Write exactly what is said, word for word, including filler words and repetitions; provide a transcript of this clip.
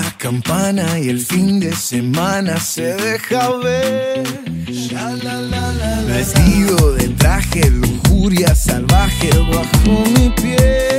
la campana y el fin de semana se deja ver. Vestido de traje, lujuria salvaje bajo mi piel.